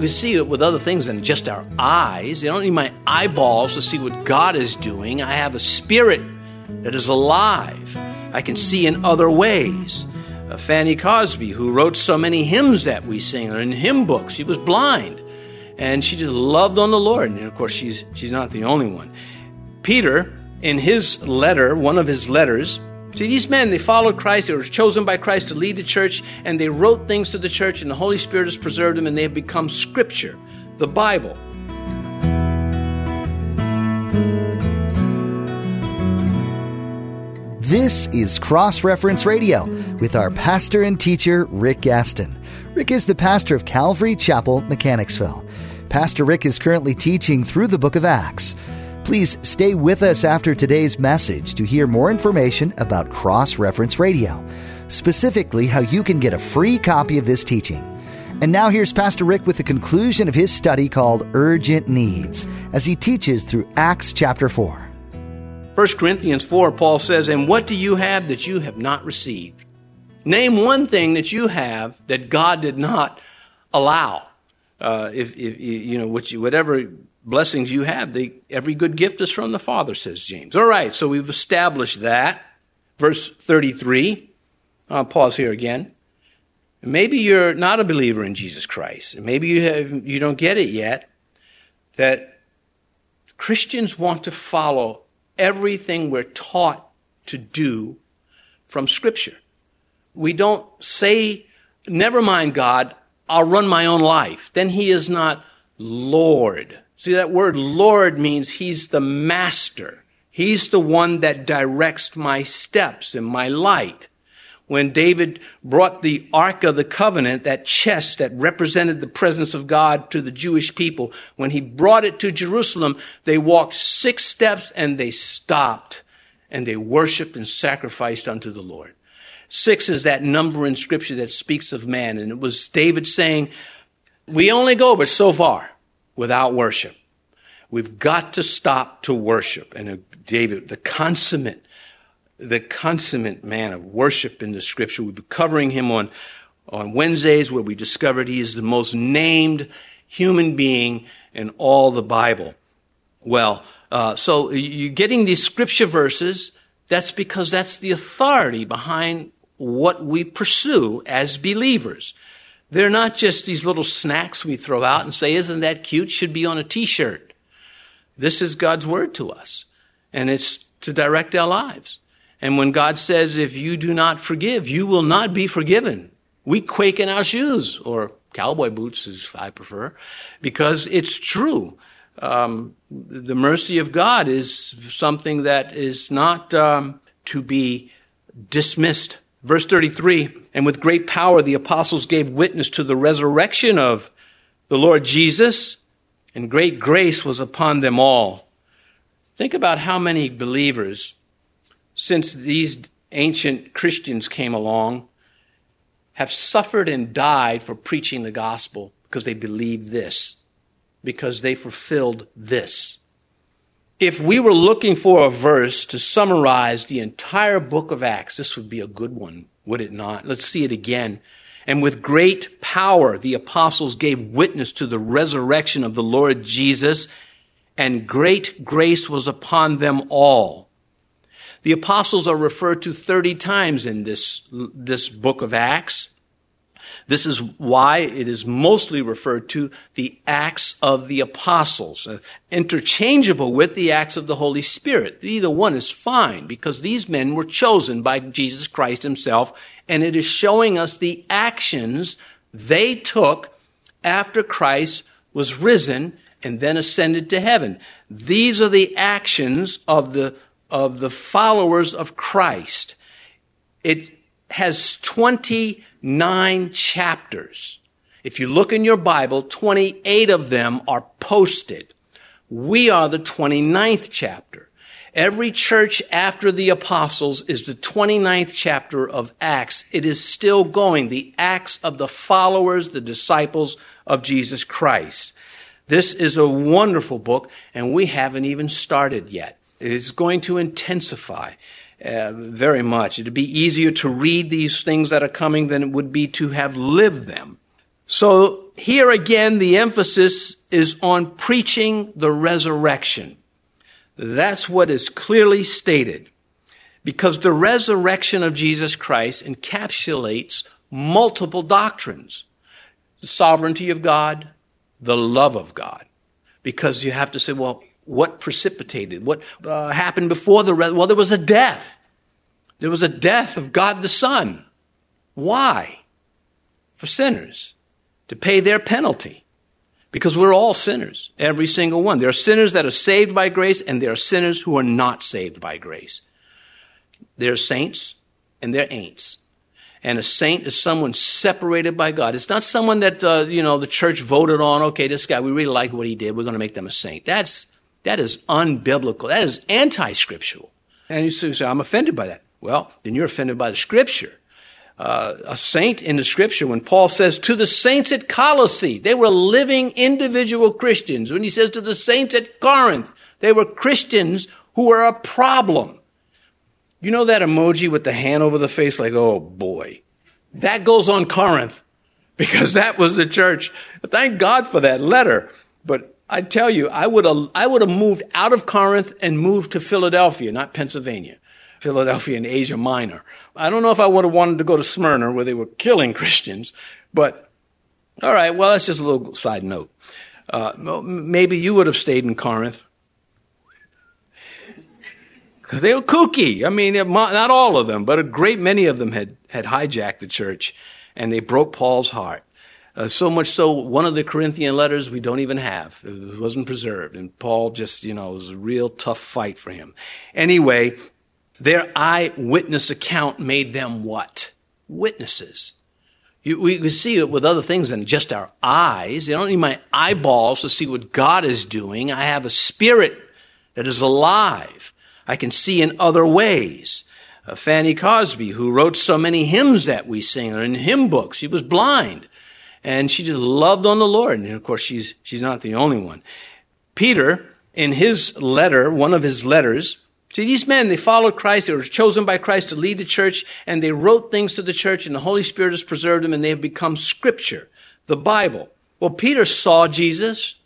We see it with other things than just our eyes. I don't need my eyeballs to see what God is doing. I have a spirit that is alive. I can see in other ways. Fanny Crosby, who wrote so many hymns that we sing, or in hymn books, she was blind. And she just loved on the Lord. And, of course, she's not the only one. Peter, in his letter, one of his letters, see, these men, they followed Christ, they were chosen by Christ to lead the church, and they wrote things to the church, and the Holy Spirit has preserved them, and they have become Scripture, the Bible. This is Cross Reference Radio with our pastor and teacher, Rick Gaston. Rick is the pastor of Calvary Chapel, Mechanicsville. Pastor Rick is currently teaching through the book of Acts. Please stay with us after today's message to hear more information about Cross Reference Radio, specifically how you can get a free copy of this teaching. And now here's Pastor Rick with the conclusion of his study called Urgent Needs, as he teaches through Acts chapter 4. First Corinthians 4, Paul says, "And what do you have that you have not received? Name one thing that you have that God did not allow." Whatever blessings you have, every good gift is from the Father, says James. All right, so we've established that. Verse 33, I'll pause here again. Maybe you're not a believer in Jesus Christ. Maybe you don't get it yet, that Christians want to follow everything we're taught to do from Scripture. We don't say, never mind God, I'll run my own life. Then he is not Lord. See, that word Lord means he's the master. He's the one that directs my steps and my light. When David brought the Ark of the Covenant, that chest that represented the presence of God to the Jewish people, when he brought it to Jerusalem, they walked 6 steps and they stopped and they worshiped and sacrificed unto the Lord. 6 is that number in Scripture that speaks of man. And it was David saying, we only go but so far without worship. We've got to stop to worship. And David, the consummate man of worship in the Scripture, we'll be covering him on Wednesdays, where we discovered he is the most named human being in all the Bible. Well, so you're getting these Scripture verses. That's because that's the authority behind what we pursue as believers. They're not just these little snacks we throw out and say, isn't that cute? Should be on a T-shirt. This is God's word to us, and it's to direct our lives. And when God says, if you do not forgive, you will not be forgiven, we quake in our shoes, or cowboy boots, as I prefer, because it's true. The mercy of God is something that is not to be dismissed. Verse 33, "And with great power the apostles gave witness to the resurrection of the Lord Jesus, and great grace was upon them all." Think about how many believers, since these ancient Christians came along, have suffered and died for preaching the gospel because they believed this, because they fulfilled this. If we were looking for a verse to summarize the entire book of Acts, this would be a good one, would it not? Let's see it again. "And with great power the apostles gave witness to the resurrection of the Lord Jesus, and great grace was upon them all." The apostles are referred to 30 times in this book of Acts. This is why it is mostly referred to the Acts of the Apostles, interchangeable with the Acts of the Holy Spirit. Either one is fine, because these men were chosen by Jesus Christ himself, and it is showing us the actions they took after Christ was risen and then ascended to heaven. These are the actions of the followers of Christ. It has 29 chapters. If you look in your Bible, 28 of them are posted. We are the 29th chapter. Every church after the apostles is the 29th chapter of Acts. It is still going, the Acts of the followers, the disciples of Jesus Christ. This is a wonderful book, and we haven't even started yet. It is going to intensify. very much. It would be easier to read these things that are coming than it would be to have lived them. So here again, the emphasis is on preaching the resurrection. That's what is clearly stated, because the resurrection of Jesus Christ encapsulates multiple doctrines: the sovereignty of God, the love of God. Because you have to say, well, what precipitated? What happened before the resurrection? Well, there was a death. There was a death of God the Son. Why? For sinners, to pay their penalty. Because we're all sinners, every single one. There are sinners that are saved by grace, and there are sinners who are not saved by grace. There are saints, and there ain'ts. And a saint is someone separated by God. It's not someone that, the church voted on, okay, this guy, we really like what he did, we're going to make them a saint. That is unbiblical. That is anti-scriptural. And you say, I'm offended by that. Well, then you're offended by the scripture. A saint in the scripture, when Paul says, to the saints at Colossae, they were living individual Christians. When he says to the saints at Corinth, they were Christians who were a problem. You know that emoji with the hand over the face, like, oh boy. That goes on Corinth, because that was the church. Thank God for that letter. But I tell you, I would have moved out of Corinth and moved to Philadelphia, not Pennsylvania. Philadelphia in Asia Minor. I don't know if I would have wanted to go to Smyrna, where they were killing Christians, but all right, well, that's just a little side note. Maybe you would have stayed in Corinth, because they were kooky. I mean, not all of them, but a great many of them had hijacked the church, and they broke Paul's heart. So much so, one of the Corinthian letters we don't even have. It wasn't preserved, and Paul just, it was a real tough fight for him. Anyway, their eyewitness account made them what? Witnesses. We see it with other things than just our eyes. You don't need my eyeballs to see what God is doing. I have a spirit that is alive. I can see in other ways. Fanny Crosby, who wrote so many hymns that we sing, or in hymn books, she was blind. And she just loved on the Lord. And of course, she's not the only one. Peter, in his letter, one of his letters, see, these men, they followed Christ, they were chosen by Christ to lead the church, and they wrote things to the church, and the Holy Spirit has preserved them, and they have become scripture, the Bible. Well, Peter saw Jesus,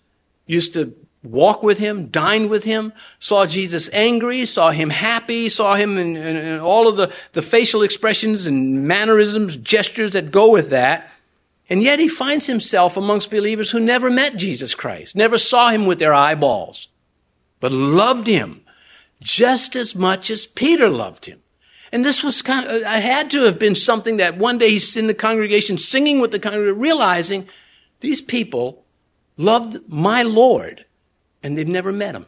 used to walk with him, dine with him, saw Jesus angry, saw him happy, saw him in all of the facial expressions and mannerisms, gestures that go with that. And yet he finds himself amongst believers who never met Jesus Christ, never saw him with their eyeballs, but loved him just as much as Peter loved him. And this was it had to have been something that one day he's in the congregation singing with the congregation, realizing these people loved my Lord and they've never met him.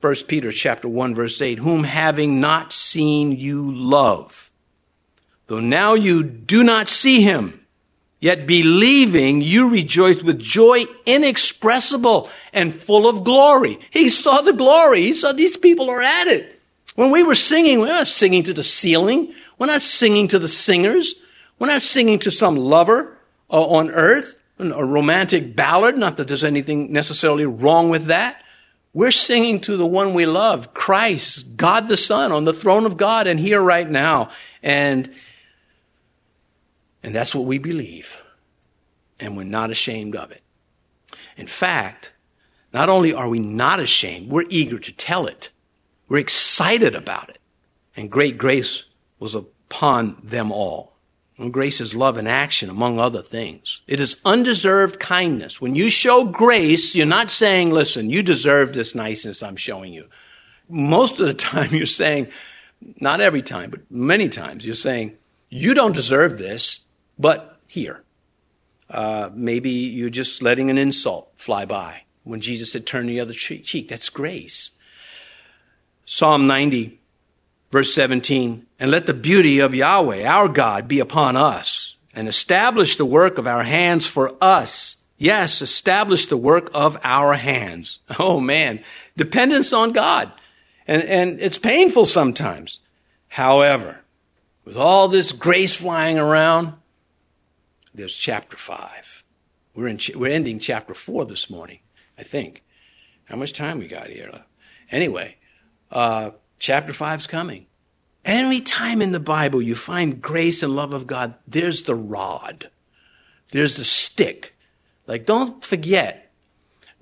First Peter chapter 1 verse 8, whom having not seen you love, though now you do not see him, yet believing you rejoice with joy inexpressible and full of glory. He saw the glory. He saw these people are at it. When we were singing, we're not singing to the ceiling. We're not singing to the singers. We're not singing to some lover on earth, a romantic ballad. Not that there's anything necessarily wrong with that. We're singing to the one we love, Christ, God the Son, on the throne of God and here right now. And that's what we believe, and we're not ashamed of it. In fact, not only are we not ashamed, we're eager to tell it. We're excited about it. And great grace was upon them all. And grace is love in action, among other things. It is undeserved kindness. When you show grace, you're not saying, listen, you deserve this niceness I'm showing you. Most of the time you're saying, not every time, but many times you're saying, you don't deserve this. But here, maybe you're just letting an insult fly by. When Jesus said, turn the other cheek, that's grace. Psalm 90, verse 17, and let the beauty of Yahweh, our God, be upon us, and establish the work of our hands for us. Yes, establish the work of our hands. Oh, man, dependence on God. And it's painful sometimes. However, with all this grace flying around, there's chapter 5. We're ending chapter 4 this morning, I think. How much time we got here? Anyway, Chapter 5's coming. Any time in the Bible you find grace and love of God, there's the rod. There's the stick. Like, don't forget,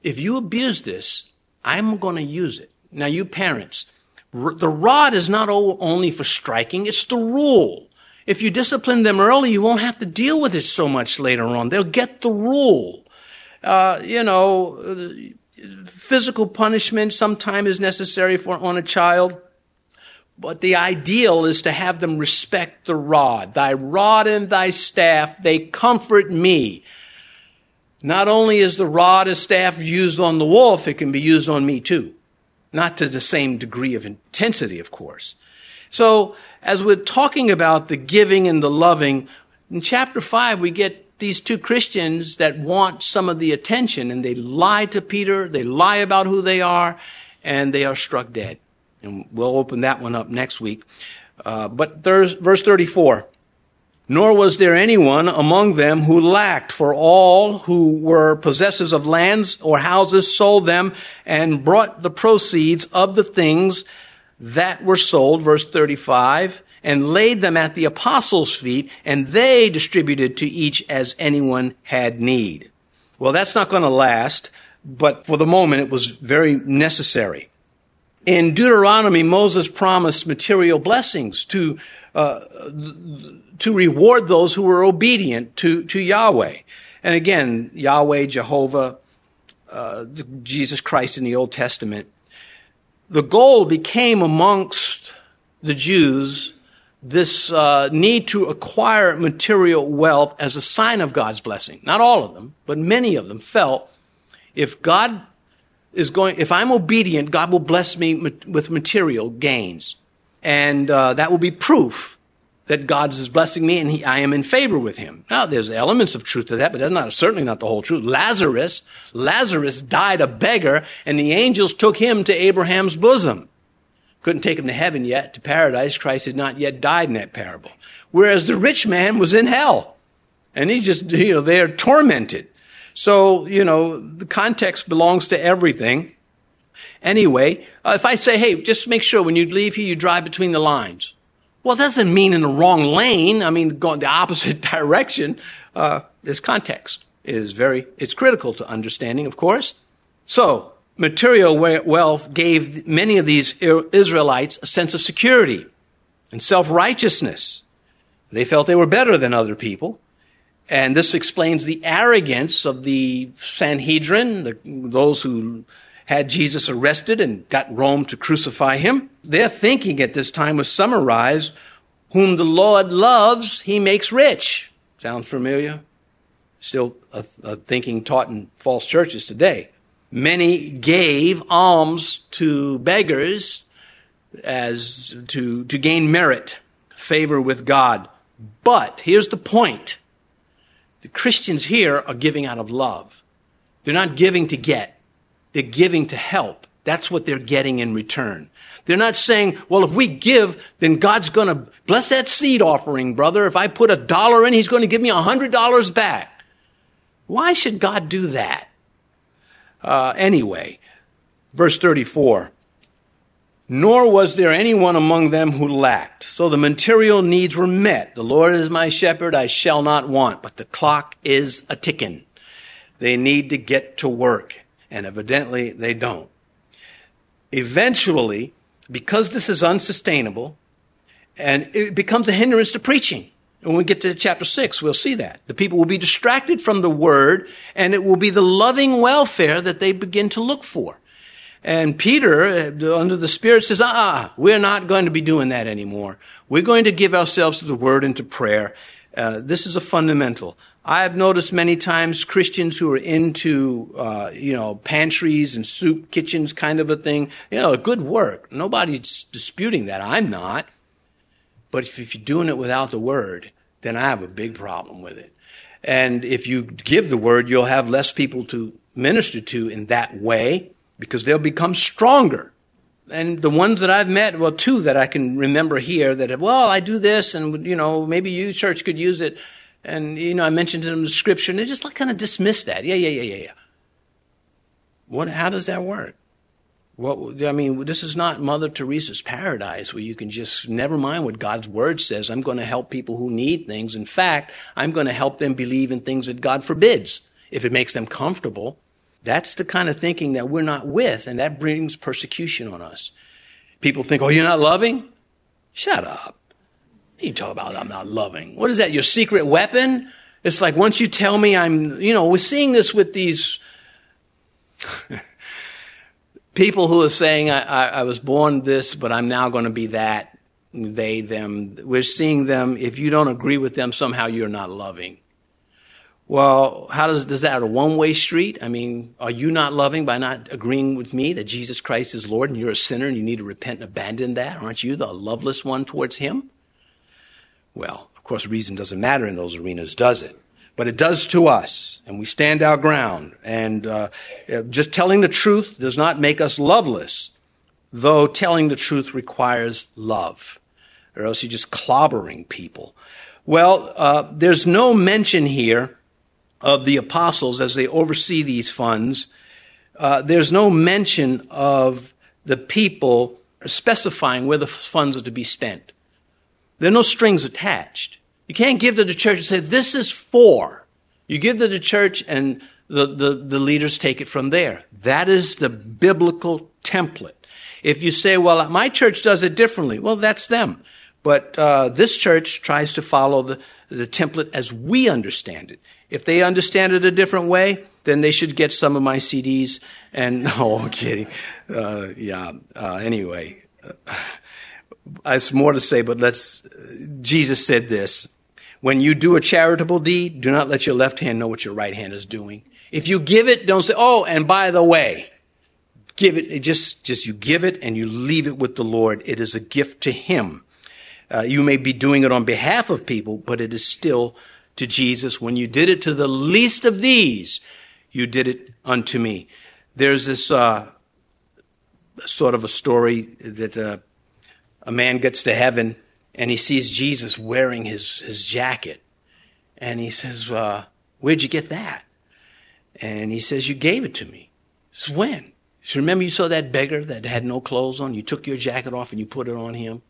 if you abuse this, I'm going to use it. Now, you parents, the rod is not only for striking, it's the rule. If you discipline them early, you won't have to deal with it so much later on. They'll get the rule. Physical punishment sometimes is necessary on a child, but the ideal is to have them respect the rod. Thy rod and thy staff, they comfort me. Not only is the rod and staff used on the wolf, it can be used on me too. Not to the same degree of intensity, of course. So, as we're talking about the giving and the loving, in chapter 5 we get these two Christians that want some of the attention, and they lie to Peter, they lie about who they are, and they are struck dead. And we'll open that one up next week. Verse 34, nor was there anyone among them who lacked, for all who were possessors of lands or houses sold them and brought the proceeds of the things that were sold, verse 35, and laid them at the apostles' feet, and they distributed to each as anyone had need. Well, that's not going to last, but for the moment it was very necessary. In Deuteronomy, Moses promised material blessings to reward those who were obedient to Yahweh. And again, Yahweh, Jehovah, Jesus Christ in the Old Testament. The goal became amongst the Jews this need to acquire material wealth as a sign of God's blessing. Not all of them, but many of them felt if I'm obedient, God will bless me with material gains. And that will be proof that God is blessing me and I am in favor with him. Now, there's elements of truth to that, but that's certainly not the whole truth. Lazarus died a beggar, and the angels took him to Abraham's bosom. Couldn't take him to heaven yet, to paradise. Christ had not yet died in that parable. Whereas the rich man was in hell. And he just, they are tormented. So, the context belongs to everything. Anyway, if I say, hey, just make sure when you leave here, you drive between the lines. Well, it doesn't mean in the wrong lane. I mean, going the opposite direction. This context is it's critical to understanding, of course. So, material wealth gave many of these Israelites a sense of security and self-righteousness. They felt they were better than other people. And this explains the arrogance of the Sanhedrin, those who had Jesus arrested and got Rome to crucify him. Their thinking at this time was summarized, whom the Lord loves, he makes rich. Sounds familiar? Still a thinking taught in false churches today. Many gave alms to beggars as to gain merit, favor with God. But here's the point. The Christians here are giving out of love. They're not giving to get. They're giving to help. That's what they're getting in return. They're not saying, well, if we give, then God's going to bless that seed offering, brother. If I put $1 in, he's going to give me $100 back. Why should God do that? Anyway, verse 34, nor was there anyone among them who lacked. So the material needs were met. The Lord is my shepherd, I shall not want. But the clock is a-ticking. They need to get to work. And evidently, they don't. Eventually, because this is unsustainable, and it becomes a hindrance to preaching. When we get to chapter 6, we'll see that. The people will be distracted from the word, and it will be the loving welfare that they begin to look for. And Peter, under the Spirit, says, we're not going to be doing that anymore. We're going to give ourselves to the word and to prayer. This is a fundamental. I have noticed many times Christians who are into, pantries and soup kitchens kind of a thing, good work. Nobody's disputing that. I'm not. But if you're doing it without the word, then I have a big problem with it. And if you give the word, you'll have less people to minister to in that way because they'll become stronger. And the ones that I've met, two that I can remember here that have, I do this and, maybe you church could use it. And, I mentioned to them the scripture and they just kind of dismiss that. Yeah. How does that work? What, I mean, this is not Mother Teresa's paradise where you can just, never mind what God's word says, I'm going to help people who need things. In fact, I'm going to help them believe in things that God forbids if it makes them comfortable. That's the kind of thinking that we're not with, and that brings persecution on us. People think, oh, you're not loving? Shut up. You talk about I'm not loving. What is that, your secret weapon? It's like once you tell me I'm, you know, we're seeing this with these... people who are saying, I was born this, but I'm now going to be that, they, them. We're seeing them, if you don't agree with them, somehow you're not loving. Well, how does that, a one-way street? I mean, are you not loving by not agreeing with me that Jesus Christ is Lord and you're a sinner and you need to repent and abandon that? Aren't you the loveless one towards him? Well, of course, reason doesn't matter in those arenas, does it? But it does to us, and we stand our ground. And just telling the truth does not make us loveless, though telling the truth requires love, or else you're just clobbering people. Well, there's no mention here of the apostles as they oversee these funds. There's no mention of the people specifying where the funds are to be spent. There are no strings attached. You can't give to the church and say, this is for. You give to the church and the leaders take it from there. That is the biblical template. If you say, well, my church does it differently, well, that's them. But this church tries to follow the template as we understand it. If they understand it a different way, then they should get some of my CDs. And, no, I'm kidding. Anyway. It's more to say, but Jesus said this. When you do a charitable deed, do not let your left hand know what your right hand is doing. If you give it, don't say, oh, and by the way, give it. Just you give it and you leave it with the Lord. It is a gift to him. You may be doing it on behalf of people, but it is still to Jesus. When you did it to the least of these, you did it unto me. There's this sort of a story that a man gets to heaven. And he sees Jesus wearing his jacket. And he says, where'd you get that? And he says, you gave it to me. He says, when? He says, remember you saw that beggar that had no clothes on? You took your jacket off and you put it on him.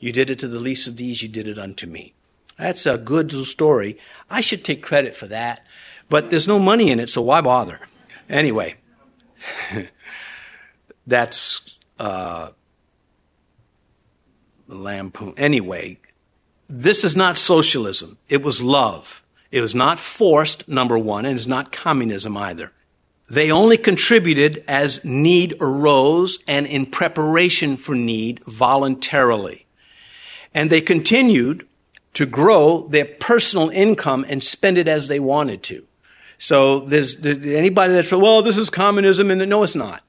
You did it to the least of these, you did it unto me. That's a good little story. I should take credit for that. But there's no money in it, so why bother? Anyway, that's... lampoon. Anyway, this is not socialism. It was love. It was not forced, number one, and it's not communism either. They only contributed as need arose and in preparation for need voluntarily. And they continued to grow their personal income and spend it as they wanted to. So there's anybody that's, well, this is communism, and no, it's not.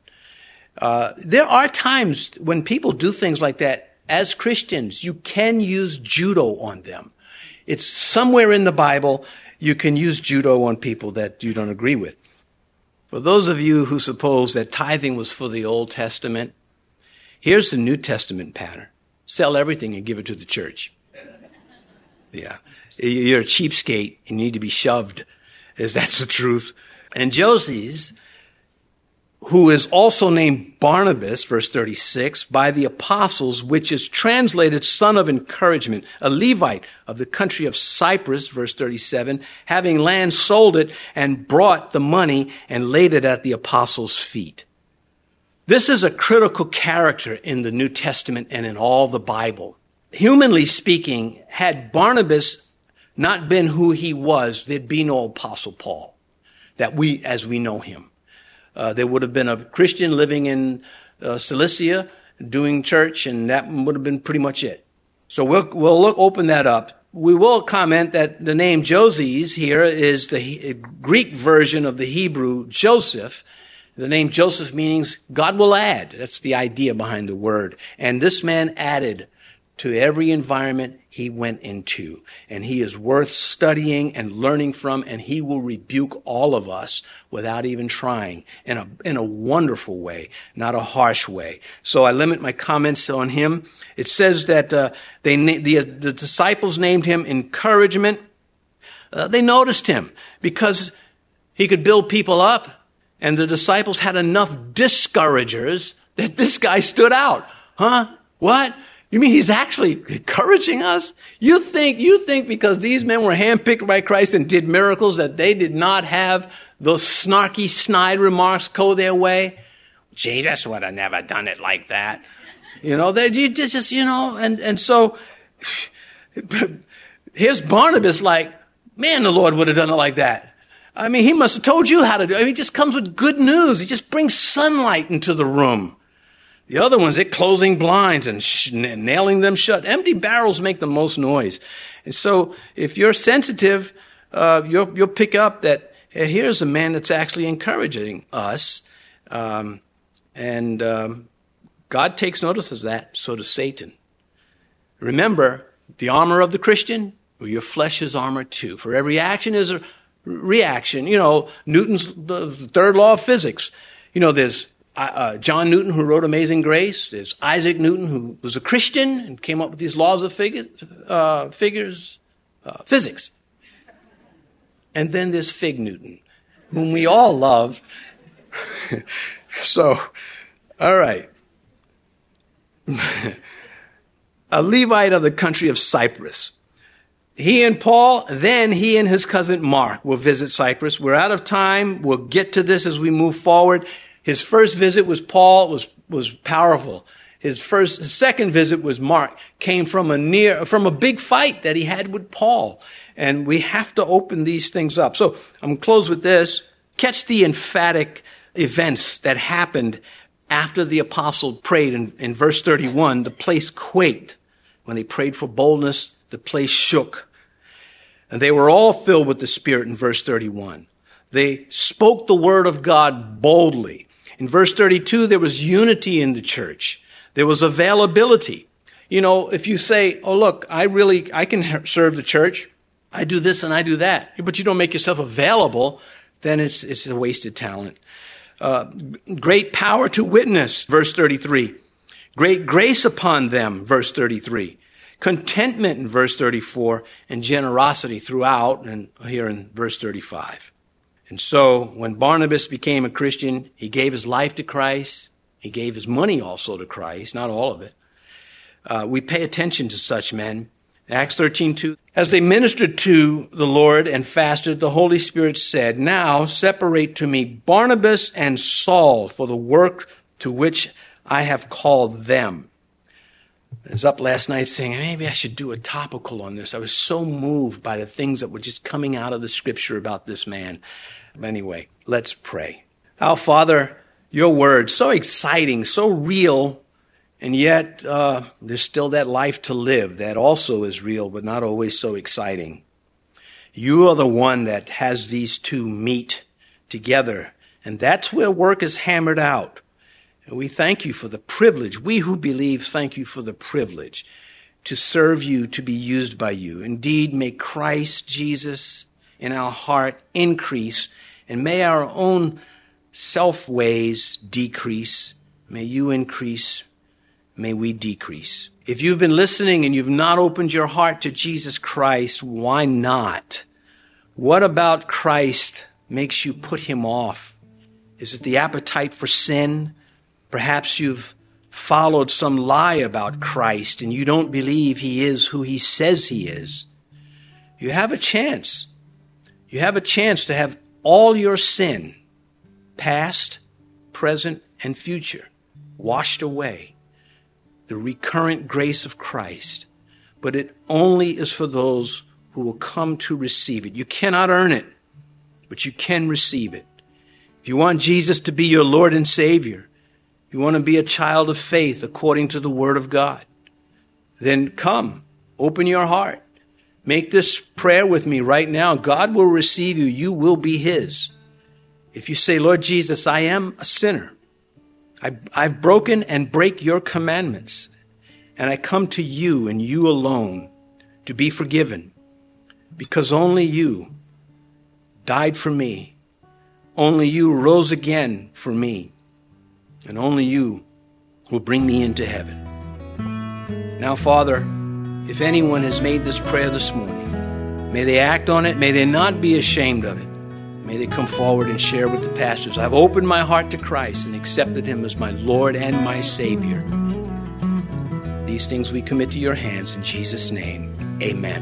There are times when people do things like that. As Christians, you can use judo on them. It's somewhere in the Bible. You can use judo on people that you don't agree with. For those of you who suppose that tithing was for the Old Testament, here's the New Testament pattern. Sell everything and give it to the church. Yeah. You're a cheapskate and you need to be shoved, as that's the truth. And Joses, who is also named Barnabas, verse 36, by the apostles, which is translated son of encouragement, a Levite of the country of Cyprus, verse 37, having land, sold it and brought the money and laid it at the apostles' feet. This is a critical character in the New Testament and in all the Bible. Humanly speaking, had Barnabas not been who he was, there'd be no Apostle Paul that we, as we know him. There would have been a Christian living in Cilicia doing church, and that would have been pretty much it. So we'll open that up. We will comment that the name Joses here is the Greek version of the Hebrew Joseph. The name Joseph means God will add. That's the idea behind the word. And this man added to every environment he went into. And he is worth studying and learning from, and he will rebuke all of us without even trying in a wonderful way, not a harsh way. So I limit my comments on him. It says that the disciples named him Encouragement. They noticed him because he could build people up. And the disciples had enough discouragers that this guy stood out. Huh? What? You mean he's actually encouraging us? You think because these men were handpicked by Christ and did miracles that they did not have those snarky, snide remarks go their way? Jesus would have never done it like that. You know, they just, you know, and so here's Barnabas like, man, the Lord would have done it like that. I mean, he must have told you how to do it. I mean, he just comes with good news. He just brings sunlight into the room. The other ones, they're closing blinds and nailing them shut. Empty barrels make the most noise. And so if you're sensitive, you'll pick up that here's a man that's actually encouraging us. God takes notice of that, so does Satan. Remember, the armor of the Christian, well, your flesh is armor too. For every action is a reaction. You know, Newton's the third law of physics. You know, there's John Newton, who wrote Amazing Grace. There's Isaac Newton, who was a Christian and came up with these laws of physics. And then there's Fig Newton, whom we all love. So, all right. A Levite of the country of Cyprus. He and Paul, then he and his cousin Mark will visit Cyprus. We're out of time. We'll get to this as we move forward. His first visit was Paul, was powerful. His second visit was Mark, came from a big fight that he had with Paul. And we have to open these things up. So I'm going to close with this. Catch the emphatic events that happened after the apostle prayed. In verse 31, the place quaked. When they prayed for boldness, the place shook. And they were all filled with the Spirit in verse 31. They spoke the word of God boldly. In verse 32, there was unity in the church. There was availability. You know, if you say, oh, look, I can serve the church. I do this and I do that. But you don't make yourself available, then it's a wasted talent. Great power to witness, verse 33. Great grace upon them, verse 33. Contentment in verse 34, and generosity throughout, and here in verse 35. And so when Barnabas became a Christian, he gave his life to Christ. He gave his money also to Christ, not all of it. We pay attention to such men. Acts 13:2. As they ministered to the Lord and fasted, the Holy Spirit said, now separate to me Barnabas and Saul for the work to which I have called them. I was up last night saying, maybe I should do a topical on this. I was so moved by the things that were just coming out of the scripture about this man. But anyway, let's pray. Our Father, your word, so exciting, so real, and yet there's still that life to live that also is real, but not always so exciting. You are the one that has these two meet together, and that's where work is hammered out. And we thank you for the privilege. We who believe thank you for the privilege to serve you, to be used by you. Indeed, may Christ Jesus in our heart increase, and may our own self-ways decrease. May you increase. May we decrease. If you've been listening and you've not opened your heart to Jesus Christ, why not? What about Christ makes you put him off? Is it the appetite for sin? Perhaps you've followed some lie about Christ and you don't believe he is who he says he is. You have a chance. You have a chance to have all your sin, past, present, and future, washed away. The recurrent grace of Christ, but it only is for those who will come to receive it. You cannot earn it, but you can receive it. If you want Jesus to be your Lord and Savior, if you want to be a child of faith according to the Word of God, then come, open your heart. Make this prayer with me right now. God will receive you. You will be his. If you say, Lord Jesus, I am a sinner. I've broken and break your commandments, and I come to you and you alone to be forgiven, because only you died for me, only you rose again for me, and only you will bring me into heaven. Now, Father, if anyone has made this prayer this morning, may they act on it, may they not be ashamed of it. May they come forward and share with the pastors. I've opened my heart to Christ and accepted him as my Lord and my Savior. These things we commit to your hands in Jesus' name. Amen.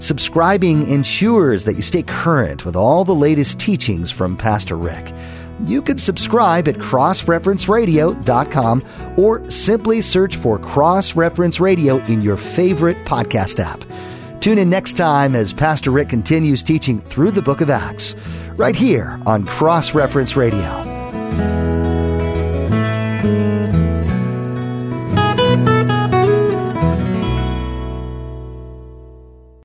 Subscribing ensures that you stay current with all the latest teachings from Pastor Rick. You can subscribe at crossreferenceradio.com or simply search for Cross Reference Radio in your favorite podcast app. Tune in next time as Pastor Rick continues teaching through the book of Acts, right here on Cross Reference Radio.